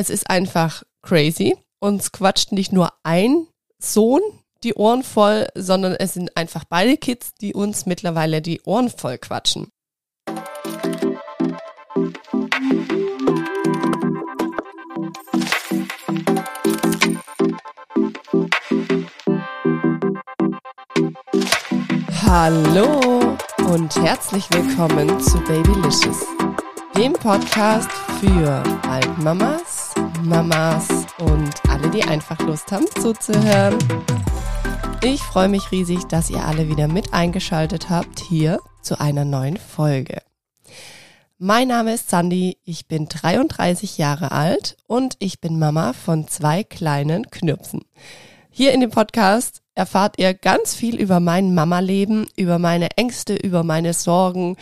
Es ist einfach crazy. Uns quatscht nicht nur ein Sohn die Ohren voll, sondern es sind einfach beide Kids, die uns mittlerweile die Ohren voll quatschen. Hallo und herzlich willkommen zu Babylishes, dem Podcast für Altmamas, Mamas und alle, die einfach Lust haben zuzuhören. Ich freue mich riesig, dass ihr alle wieder mit eingeschaltet habt hier zu einer neuen Folge. Mein Name ist Sandi, ich bin 33 Jahre alt und ich bin Mama von 2 kleinen Knirpsen. Hier in dem Podcast erfahrt ihr ganz viel über mein Mama-Leben, über meine Ängste, über meine Sorgen,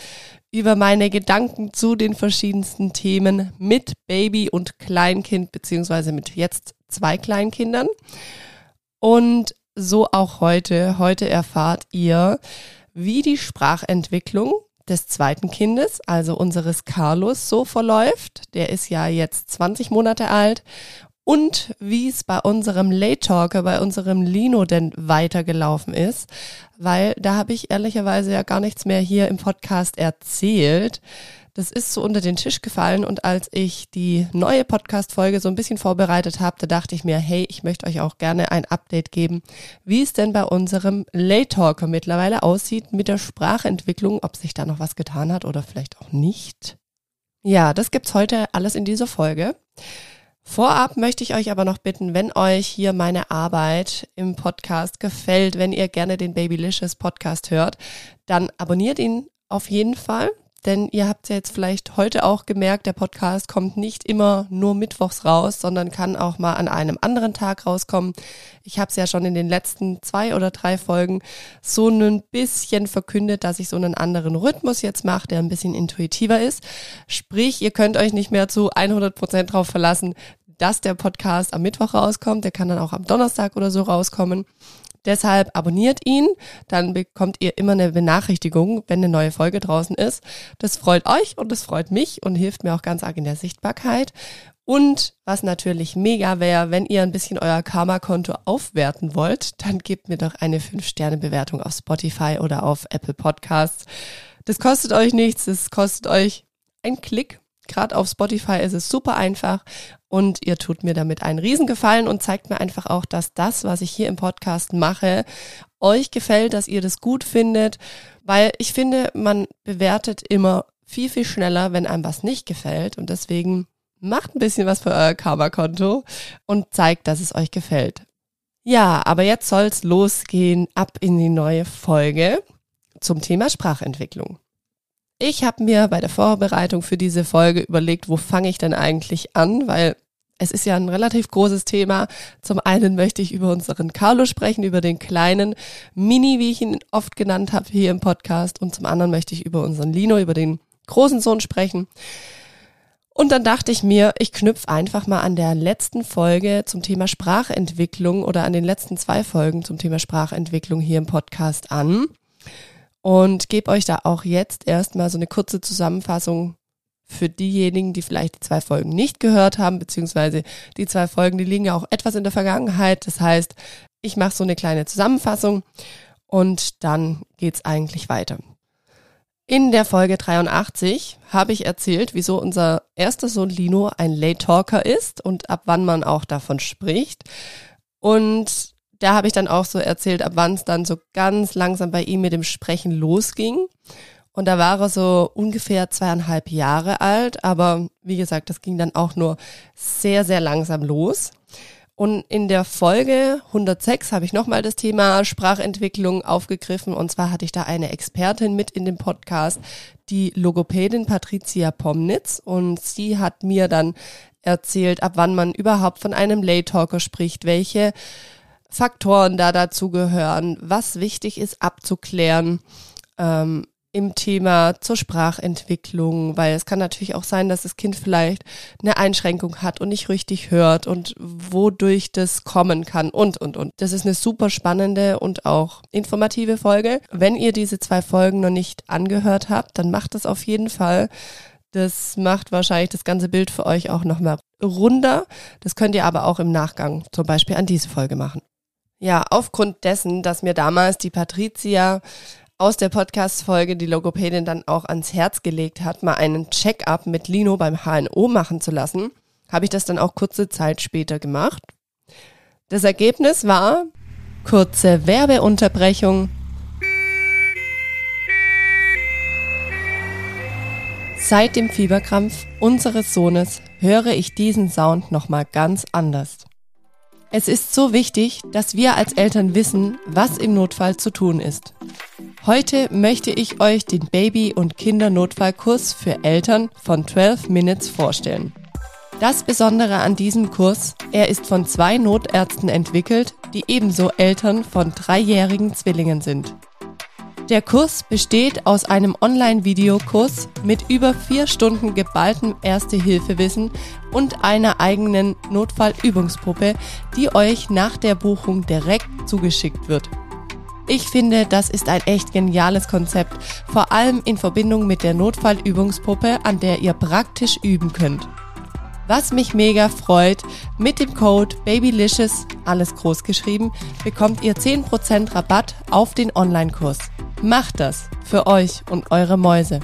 über meine Gedanken zu den verschiedensten Themen mit Baby und Kleinkind, beziehungsweise mit jetzt 2 Kleinkindern. Und so auch heute. Heute erfahrt ihr, wie die Sprachentwicklung des 2. Kindes, also unseres Carlos, so verläuft. Der ist ja jetzt 20 Monate alt. Und wie es bei unserem Late Talker, bei unserem Lino denn weitergelaufen ist, weil da habe ich ehrlicherweise ja gar nichts mehr hier im Podcast erzählt. Das ist so unter den Tisch gefallen und als ich die neue Podcast-Folge so ein bisschen vorbereitet habe, da dachte ich mir, hey, ich möchte euch auch gerne ein Update geben, wie es denn bei unserem Late Talker mittlerweile aussieht mit der Sprachentwicklung, ob sich da noch was getan hat oder vielleicht auch nicht. Ja, das gibt's heute alles in dieser Folge. Vorab möchte ich euch aber noch bitten, wenn euch hier meine Arbeit im Podcast gefällt, wenn ihr gerne den Babylicious Podcast hört, dann abonniert ihn auf jeden Fall, denn ihr habt ja jetzt vielleicht heute auch gemerkt, der Podcast kommt nicht immer nur mittwochs raus, sondern kann auch mal an einem anderen Tag rauskommen. Ich habe es ja schon in den letzten 2 oder 3 Folgen so ein bisschen verkündet, dass ich so einen anderen Rhythmus jetzt mache, der ein bisschen intuitiver ist. Sprich, ihr könnt euch nicht mehr zu 100% drauf verlassen, dass der Podcast am Mittwoch rauskommt. Der kann dann auch am Donnerstag oder so rauskommen. Deshalb abonniert ihn, dann bekommt ihr immer eine Benachrichtigung, wenn eine neue Folge draußen ist. Das freut euch und das freut mich und hilft mir auch ganz arg in der Sichtbarkeit. Und was natürlich mega wäre, wenn ihr ein bisschen euer Karma-Konto aufwerten wollt, dann gebt mir doch eine 5-Sterne-Bewertung auf Spotify oder auf Apple Podcasts. Das kostet euch nichts, das kostet euch einen Klick. Gerade auf Spotify ist es super einfach und ihr tut mir damit einen Riesengefallen und zeigt mir einfach auch, dass das, was ich hier im Podcast mache, euch gefällt, dass ihr das gut findet, weil ich finde, man bewertet immer viel, viel schneller, wenn einem was nicht gefällt und deswegen macht ein bisschen was für euer Karma-Konto und zeigt, dass es euch gefällt. Ja, aber jetzt soll's losgehen, ab in die neue Folge zum Thema Sprachentwicklung. Ich habe mir bei der Vorbereitung für diese Folge überlegt, wo fange ich denn eigentlich an, weil es ist ja ein relativ großes Thema. Zum einen möchte ich über unseren Carlo sprechen, über den kleinen Mini, wie ich ihn oft genannt habe hier im Podcast, und zum anderen möchte ich über unseren Lino, über den großen Sohn sprechen. Und dann dachte ich mir, ich knüpfe einfach mal an der letzten Folge zum Thema Sprachentwicklung oder an den letzten 2 Folgen zum Thema Sprachentwicklung hier im Podcast an. Und gebe euch da auch jetzt erstmal so eine kurze Zusammenfassung für diejenigen, die vielleicht die 2 Folgen nicht gehört haben, beziehungsweise die 2 Folgen, die liegen ja auch etwas in der Vergangenheit. Das heißt, ich mache so eine kleine Zusammenfassung und dann geht's eigentlich weiter. In der Folge 83 habe ich erzählt, wieso unser erster Sohn Lino ein Late Talker ist und ab wann man auch davon spricht. Und da habe ich dann auch so erzählt, ab wann es dann so ganz langsam bei ihm mit dem Sprechen losging. Und da war er so ungefähr 2,5 Jahre alt. Aber wie gesagt, das ging dann auch nur sehr, sehr langsam los. Und in der Folge 106 habe ich nochmal das Thema Sprachentwicklung aufgegriffen. Und zwar hatte ich da eine Expertin mit in dem Podcast, die Logopädin Patricia Pomnitz. Und sie hat mir dann erzählt, ab wann man überhaupt von einem Late Talker spricht, welche Faktoren da dazugehören, was wichtig ist abzuklären im Thema zur Sprachentwicklung, weil es kann natürlich auch sein, dass das Kind vielleicht eine Einschränkung hat und nicht richtig hört und wodurch das kommen kann und. Das ist eine super spannende und auch informative Folge. Wenn ihr diese 2 Folgen noch nicht angehört habt, dann macht das auf jeden Fall. Das macht wahrscheinlich das ganze Bild für euch auch nochmal runder. Das könnt ihr aber auch im Nachgang zum Beispiel an diese Folge machen. Ja, aufgrund dessen, dass mir damals die Patricia aus der Podcast-Folge die Logopädin dann auch ans Herz gelegt hat, mal einen Check-up mit Lino beim HNO machen zu lassen, habe ich das dann auch kurze Zeit später gemacht. Das Ergebnis war kurze Werbeunterbrechung. Seit dem Fieberkrampf unseres Sohnes höre ich diesen Sound nochmal ganz anders. Es ist so wichtig, dass wir als Eltern wissen, was im Notfall zu tun ist. Heute möchte ich euch den Baby- und Kindernotfallkurs für Eltern von 12 Minutes vorstellen. Das Besondere an diesem Kurs, er ist von 2 Notärzten entwickelt, die ebenso Eltern von 3-jährigen Zwillingen sind. Der Kurs besteht aus einem Online-Videokurs mit über 4 Stunden geballtem Erste-Hilfe-Wissen und einer eigenen Notfallübungspuppe, die euch nach der Buchung direkt zugeschickt wird. Ich finde, das ist ein echt geniales Konzept, vor allem in Verbindung mit der Notfallübungspuppe, an der ihr praktisch üben könnt. Was mich mega freut, mit dem Code Babylishes, alles groß geschrieben, bekommt ihr 10% Rabatt auf den Online-Kurs. Macht das für euch und eure Mäuse.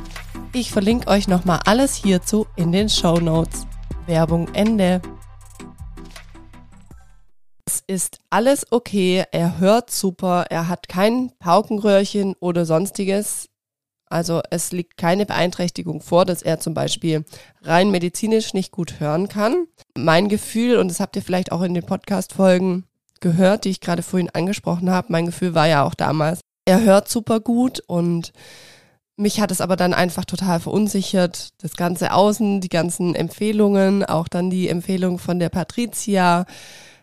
Ich verlinke euch nochmal alles hierzu in den Shownotes. Werbung Ende. Es ist alles okay, er hört super, er hat kein Paukenröhrchen oder sonstiges. Also es liegt keine Beeinträchtigung vor, dass er zum Beispiel rein medizinisch nicht gut hören kann. Mein Gefühl, und das habt ihr vielleicht auch in den Podcast-Folgen gehört, die ich gerade vorhin angesprochen habe, mein Gefühl war ja auch damals, er hört super gut und mich hat es aber dann einfach total verunsichert. Das ganze Außen, die ganzen Empfehlungen, auch dann die Empfehlung von der Patricia,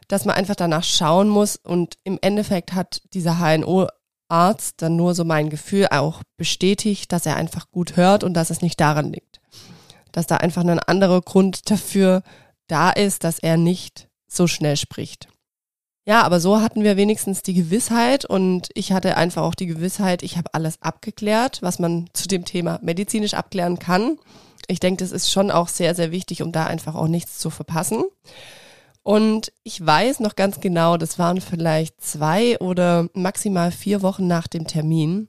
dass man einfach danach schauen muss und im Endeffekt hat dieser HNO-Arzt dann nur so mein Gefühl auch bestätigt, dass er einfach gut hört und dass es nicht daran liegt. Dass da einfach ein anderer Grund dafür da ist, dass er nicht so schnell spricht. Ja, aber so hatten wir wenigstens die Gewissheit und ich hatte einfach auch die Gewissheit, ich habe alles abgeklärt, was man zu dem Thema medizinisch abklären kann. Ich denke, das ist schon auch sehr, sehr wichtig, um da einfach auch nichts zu verpassen. Und ich weiß noch ganz genau, das waren vielleicht 2 oder maximal 4 Wochen nach dem Termin,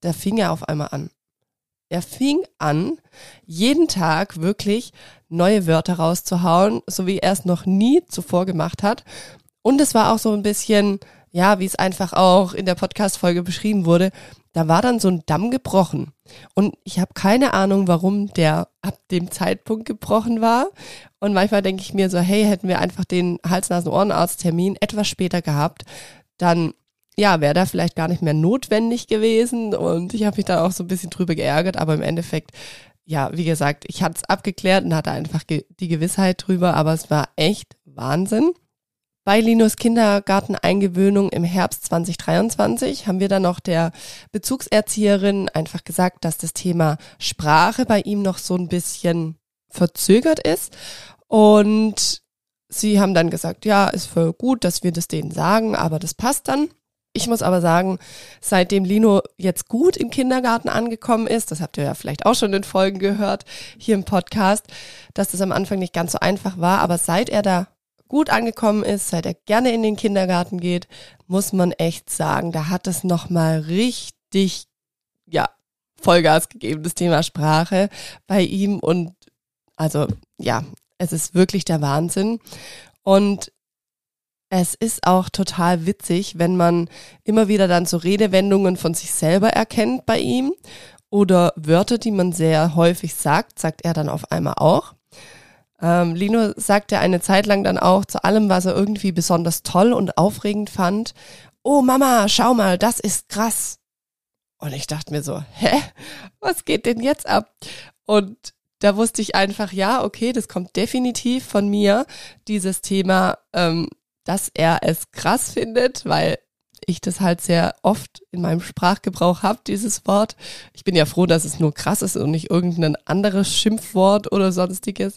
da fing er auf einmal an. Er fing an, jeden Tag wirklich neue Wörter rauszuhauen, so wie er es noch nie zuvor gemacht hat. Und es war auch so ein bisschen, ja, wie es einfach auch in der Podcast-Folge beschrieben wurde, da war dann so ein Damm gebrochen. Und ich habe keine Ahnung, warum der ab dem Zeitpunkt gebrochen war. Und manchmal denke ich mir so, hey, hätten wir einfach den Hals-Nasen-Ohrenarzt-Termin etwas später gehabt, dann ja, wäre da vielleicht gar nicht mehr notwendig gewesen. Und ich habe mich dann auch so ein bisschen drüber geärgert. Aber im Endeffekt, ja, wie gesagt, ich hatte es abgeklärt und hatte einfach die Gewissheit drüber. Aber es war echt Wahnsinn. Bei Linos Kindergarteneingewöhnung im Herbst 2023 haben wir dann noch der Bezugserzieherin einfach gesagt, dass das Thema Sprache bei ihm noch so ein bisschen verzögert ist. Und sie haben dann gesagt, ja, ist voll gut, dass wir das denen sagen, aber das passt dann. Ich muss aber sagen, seitdem Lino jetzt gut im Kindergarten angekommen ist, das habt ihr ja vielleicht auch schon in Folgen gehört, hier im Podcast, dass das am Anfang nicht ganz so einfach war, aber seit er da gut angekommen ist, seit er gerne in den Kindergarten geht, muss man echt sagen, da hat es nochmal richtig, ja, Vollgas gegeben, das Thema Sprache bei ihm und also, ja, es ist wirklich der Wahnsinn und es ist auch total witzig, wenn man immer wieder dann so Redewendungen von sich selber erkennt bei ihm oder Wörter, die man sehr häufig sagt, sagt er dann auf einmal auch. Lino sagte eine Zeit lang dann auch zu allem, was er irgendwie besonders toll und aufregend fand, oh Mama, schau mal, das ist krass. Und ich dachte mir so, hä, was geht denn jetzt ab? Und da wusste ich einfach, ja, okay, das kommt definitiv von mir, dieses Thema, dass er es krass findet, weil ich das halt sehr oft in meinem Sprachgebrauch habe, dieses Wort. Ich bin ja froh, dass es nur krass ist und nicht irgendein anderes Schimpfwort oder sonstiges.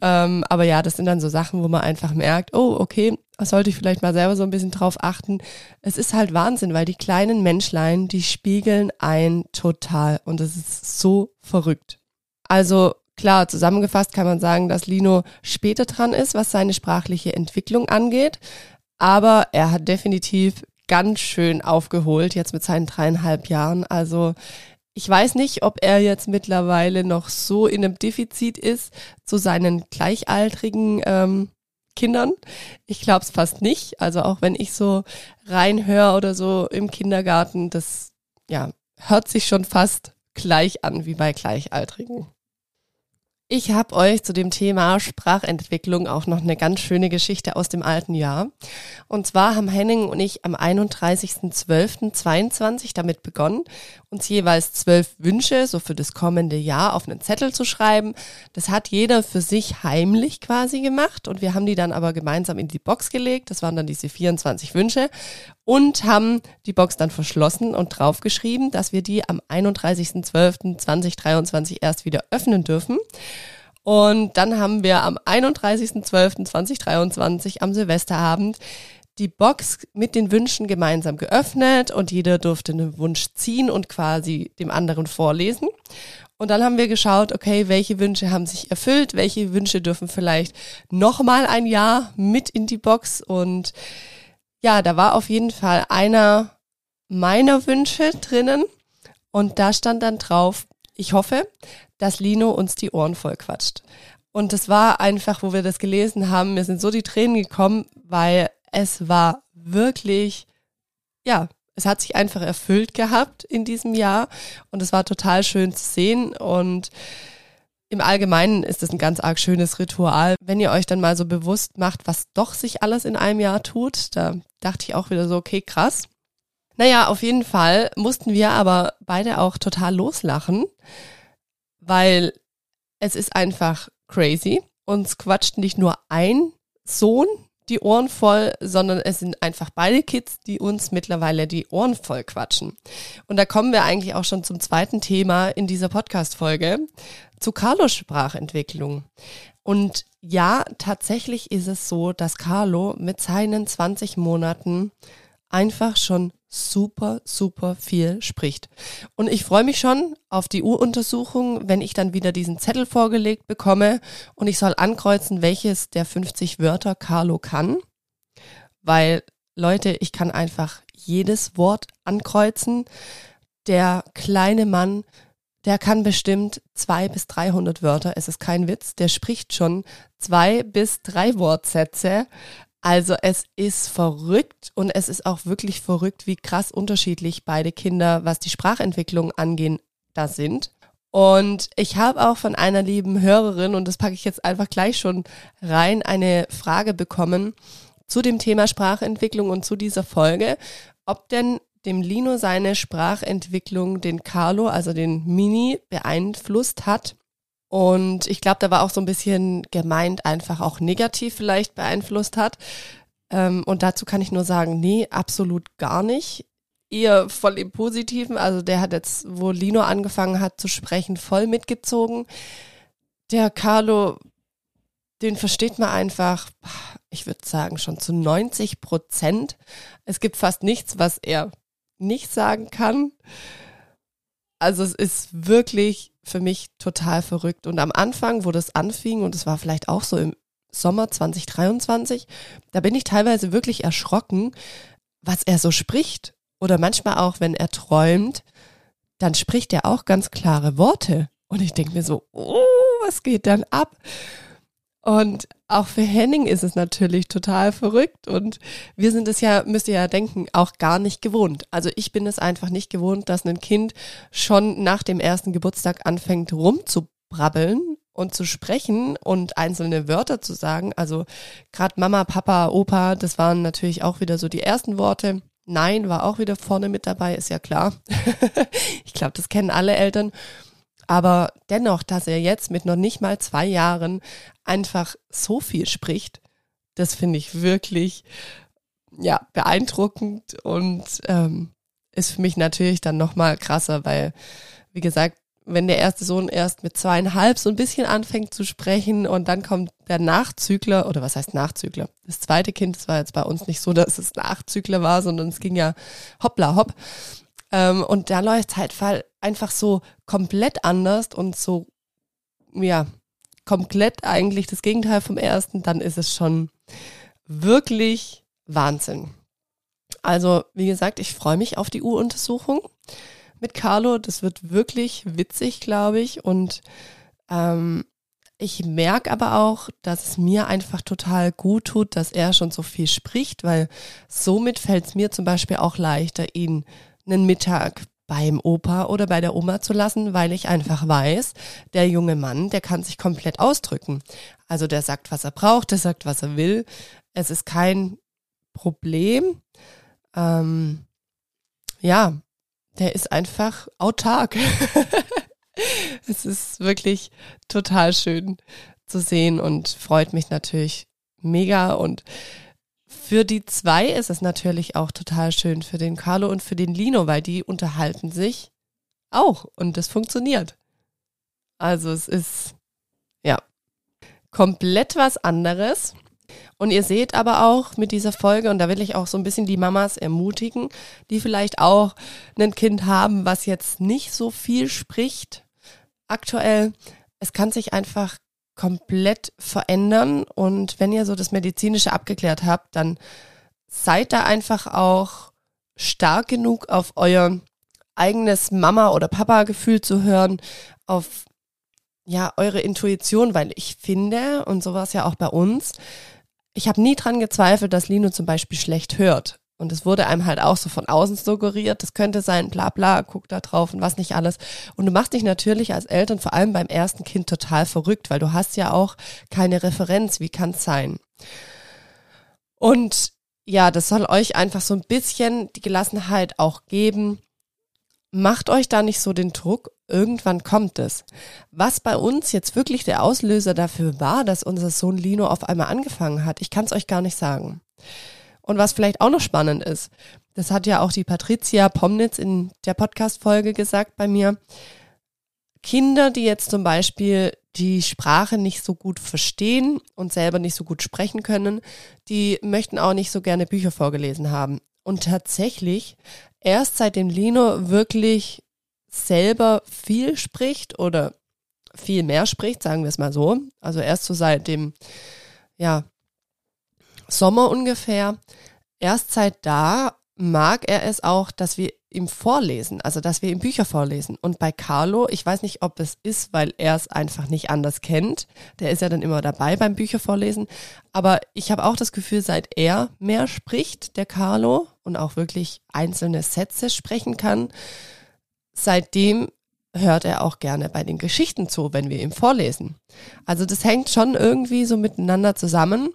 Aber ja, das sind dann so Sachen, wo man einfach merkt, oh, okay, sollte ich vielleicht mal selber so ein bisschen drauf achten. Es ist halt Wahnsinn, weil die kleinen Menschlein, die spiegeln einen total und das ist so verrückt. Also Klar, zusammengefasst kann man sagen, dass Lino später dran ist, was seine sprachliche Entwicklung angeht, aber er hat definitiv ganz schön aufgeholt jetzt mit seinen 3,5 Jahren. Also ich weiß nicht, ob er jetzt mittlerweile noch so in einem Defizit ist zu seinen gleichaltrigen Kindern. Ich glaube es fast nicht. Also auch wenn ich so reinhöre oder so im Kindergarten, das ja hört sich schon fast gleich an wie bei Gleichaltrigen. Ich habe euch zu dem Thema Sprachentwicklung auch noch eine ganz schöne Geschichte aus dem alten Jahr. Und zwar haben Henning und ich am 31.12.22 damit begonnen, uns jeweils 12 Wünsche, so für das kommende Jahr, auf einen Zettel zu schreiben. Das hat jeder für sich heimlich quasi gemacht und wir haben die dann aber gemeinsam in die Box gelegt. Das waren dann diese 24 Wünsche und haben die Box dann verschlossen und draufgeschrieben, dass wir die am 31.12.2023 erst wieder öffnen dürfen. Und dann haben wir am 31.12.2023 am Silvesterabend die Box mit den Wünschen gemeinsam geöffnet und jeder durfte einen Wunsch ziehen und quasi dem anderen vorlesen. Und dann haben wir geschaut, okay, welche Wünsche haben sich erfüllt, welche Wünsche dürfen vielleicht nochmal ein Jahr mit in die Box. Und ja, da war auf jeden Fall einer meiner Wünsche drinnen und da stand dann drauf: Ich hoffe, dass Lino uns die Ohren voll quatscht. Und das war einfach, wo wir das gelesen haben, mir sind so die Tränen gekommen, weil es war wirklich, ja, es hat sich einfach erfüllt gehabt in diesem Jahr und es war total schön zu sehen. Und im Allgemeinen ist es ein ganz arg schönes Ritual, wenn ihr euch dann mal so bewusst macht, was doch sich alles in einem Jahr tut. Da dachte ich auch wieder so, okay, krass. Naja, auf jeden Fall mussten wir aber beide auch total loslachen, weil es ist einfach crazy. Uns quatscht nicht nur ein Sohn die Ohren voll, sondern es sind einfach beide Kids, die uns mittlerweile die Ohren voll quatschen. Und da kommen wir eigentlich auch schon zum zweiten Thema in dieser Podcast-Folge, zu Carlos Sprachentwicklung. Und ja, tatsächlich ist es so, dass Carlo mit seinen 20 Monaten einfach schon super, super viel spricht. Und ich freue mich schon auf die U-Untersuchung, wenn ich dann wieder diesen Zettel vorgelegt bekomme und ich soll ankreuzen, welches der 50 Wörter Carlo kann. Weil, Leute, ich kann einfach jedes Wort ankreuzen. Der kleine Mann, der kann bestimmt 200 bis 300 Wörter. Es ist kein Witz, der spricht schon 2 bis 3 Wortsätze. Also es ist verrückt und es ist auch wirklich verrückt, wie krass unterschiedlich beide Kinder, was die Sprachentwicklung angehen, da sind. Und ich habe auch von einer lieben Hörerin, und das packe ich jetzt einfach gleich schon rein, eine Frage bekommen zu dem Thema Sprachentwicklung und zu dieser Folge, ob denn dem Lino seine Sprachentwicklung den Carlo, also den Mini, beeinflusst hat. Und ich glaube, da war auch so ein bisschen gemeint, einfach auch negativ vielleicht beeinflusst hat. Und dazu kann ich nur sagen, nee, absolut gar nicht. Eher voll im Positiven. Also der hat jetzt, wo Lino angefangen hat zu sprechen, voll mitgezogen. Der Carlo, den versteht man einfach, ich würde sagen, schon zu 90%. Es gibt fast nichts, was er nicht sagen kann. Also es ist wirklich für mich total verrückt. Und am Anfang, wo das anfing, und es war vielleicht auch so im Sommer 2023, da bin ich teilweise wirklich erschrocken, was er so spricht. Oder manchmal auch, wenn er träumt, dann spricht er auch ganz klare Worte. Und ich denke mir so, oh, was geht dann ab? Und auch für Henning ist es natürlich total verrückt und wir sind es ja, müsst ihr ja denken, auch gar nicht gewohnt. Also ich bin es einfach nicht gewohnt, dass ein Kind schon nach dem ersten Geburtstag anfängt rumzubrabbeln und zu sprechen und einzelne Wörter zu sagen. Also gerade Mama, Papa, Opa, das waren natürlich auch wieder so die ersten Worte. Nein, war auch wieder vorne mit dabei, ist ja klar. Ich glaube, das kennen alle Eltern. Aber dennoch, dass er jetzt mit noch nicht mal 2 Jahren einfach so viel spricht, das finde ich wirklich, ja, beeindruckend und ist für mich natürlich dann nochmal krasser, weil, wie gesagt, wenn der erste Sohn erst mit 2,5 so ein bisschen anfängt zu sprechen und dann kommt der Nachzügler, oder was heißt Nachzügler? Das zweite Kind, das war jetzt bei uns nicht so, dass es Nachzügler war, sondern es ging ja hoppla hopp. Und da läuft es halt einfach so komplett anders und so ja, komplett eigentlich das Gegenteil vom ersten, dann ist es schon wirklich Wahnsinn. Also, wie gesagt, ich freue mich auf die U-Untersuchung mit Carlo. Das wird wirklich witzig, glaube ich. Und ich merke aber auch, dass es mir einfach total gut tut, dass er schon so viel spricht, weil somit fällt es mir zum Beispiel auch leichter, ihn einen Mittag beim Opa oder bei der Oma zu lassen, weil ich einfach weiß, der junge Mann, der kann sich komplett ausdrücken. Also der sagt, was er braucht, der sagt, was er will. Es ist kein Problem. Ja, der ist einfach autark. Es ist wirklich total schön zu sehen und freut mich natürlich mega. Und für die zwei ist es natürlich auch total schön, für den Carlo und für den Lino, weil die unterhalten sich auch und das funktioniert. Also es ist, ja, komplett was anderes. Und ihr seht aber auch mit dieser Folge, und da will ich auch so ein bisschen die Mamas ermutigen, die vielleicht auch ein Kind haben, was jetzt nicht so viel spricht aktuell, es kann sich einfach komplett verändern, und wenn ihr so das Medizinische abgeklärt habt, dann seid da einfach auch stark genug, auf euer eigenes Mama- oder Papa-Gefühl zu hören, auf ja eure Intuition, weil ich finde, und so war es ja auch bei uns, ich habe nie dran gezweifelt, dass Lino zum Beispiel schlecht hört. Und es wurde einem halt auch so von außen suggeriert, das könnte sein, bla bla, guck da drauf und was nicht alles. Und du machst dich natürlich als Eltern, vor allem beim ersten Kind, total verrückt, weil du hast ja auch keine Referenz, wie kann es sein? Und ja, das soll euch einfach so ein bisschen die Gelassenheit auch geben. Macht euch da nicht so den Druck, irgendwann kommt es. Was bei uns jetzt wirklich der Auslöser dafür war, dass unser Sohn Lino auf einmal angefangen hat, ich kann es euch gar nicht sagen. Und was vielleicht auch noch spannend ist, das hat ja auch die Patricia Pomnitz in der Podcast-Folge gesagt bei mir, Kinder, die jetzt zum Beispiel die Sprache nicht so gut verstehen und selber nicht so gut sprechen können, die möchten auch nicht so gerne Bücher vorgelesen haben. Und tatsächlich, erst seitdem Lino wirklich selber viel spricht oder viel mehr spricht, sagen wir es mal so, also erst so seit dem ja, Sommer ungefähr, erst seit da mag er es auch, dass wir ihm vorlesen, also dass wir ihm Bücher vorlesen. Und bei Carlo, ich weiß nicht, ob es ist, weil er es einfach nicht anders kennt, der ist ja dann immer dabei beim Büchervorlesen, aber ich habe auch das Gefühl, seit er mehr spricht, der Carlo, und auch wirklich einzelne Sätze sprechen kann, seitdem hört er auch gerne bei den Geschichten zu, wenn wir ihm vorlesen. Also das hängt schon irgendwie so miteinander zusammen,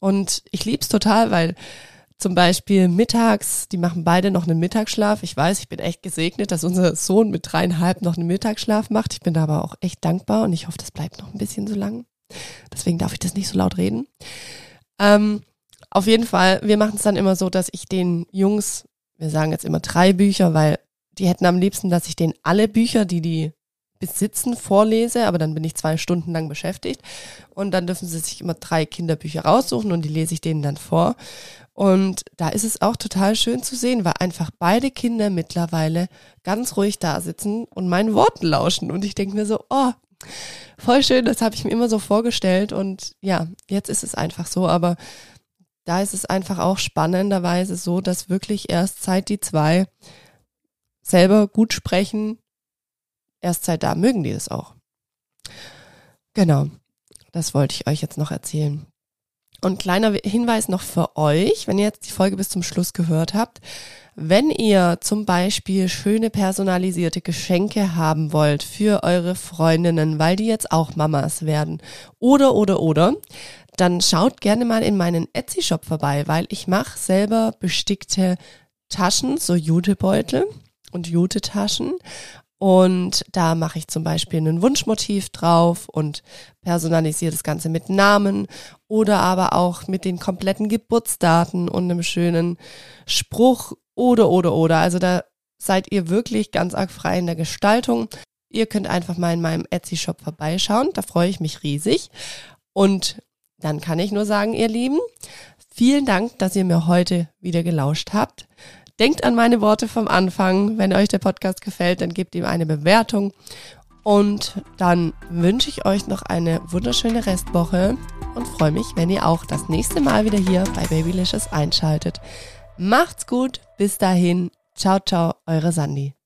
und ich liebe es total, weil zum Beispiel mittags, die machen beide noch einen Mittagsschlaf. Ich weiß, ich bin echt gesegnet, dass unser Sohn mit 3,5 noch einen Mittagsschlaf macht. Ich bin da aber auch echt dankbar und ich hoffe, das bleibt noch ein bisschen so lang. Deswegen darf ich das nicht so laut reden. Auf jeden Fall, wir machen es dann immer so, dass ich den Jungs, wir sagen jetzt immer 3 Bücher, weil die hätten am liebsten, dass ich denen alle Bücher, die besitzen, vorlese, aber dann bin ich 2 Stunden lang beschäftigt, und dann dürfen sie sich immer 3 Kinderbücher raussuchen und die lese ich denen dann vor. Und da ist es auch total schön zu sehen, weil einfach beide Kinder mittlerweile ganz ruhig da sitzen und meinen Worten lauschen, und ich denke mir so, oh, voll schön, das habe ich mir immer so vorgestellt, und ja, jetzt ist es einfach so, aber da ist es einfach auch spannenderweise so, dass wirklich erst seit die 2 selber gut sprechen, erst seit da mögen die das auch. Genau, das wollte ich euch jetzt noch erzählen. Und kleiner Hinweis noch für euch, wenn ihr jetzt die Folge bis zum Schluss gehört habt, wenn ihr zum Beispiel schöne personalisierte Geschenke haben wollt für eure Freundinnen, weil die jetzt auch Mamas werden, oder, dann schaut gerne mal in meinen Etsy-Shop vorbei, weil ich mache selber bestickte Taschen, so Jutebeutel und Jutetaschen. Und da mache ich zum Beispiel ein Wunschmotiv drauf und personalisiere das Ganze mit Namen oder aber auch mit den kompletten Geburtsdaten und einem schönen Spruch oder. Also da seid ihr wirklich ganz arg frei in der Gestaltung. Ihr könnt einfach mal in meinem Etsy-Shop vorbeischauen, da freue ich mich riesig. Und dann kann ich nur sagen, ihr Lieben, vielen Dank, dass ihr mir heute wieder gelauscht habt. Denkt an meine Worte vom Anfang. Wenn euch der Podcast gefällt, dann gebt ihm eine Bewertung. Und dann wünsche ich euch noch eine wunderschöne Restwoche und freue mich, wenn ihr auch das nächste Mal wieder hier bei Babylishes einschaltet. Macht's gut, bis dahin. Ciao, ciao, eure Sandi.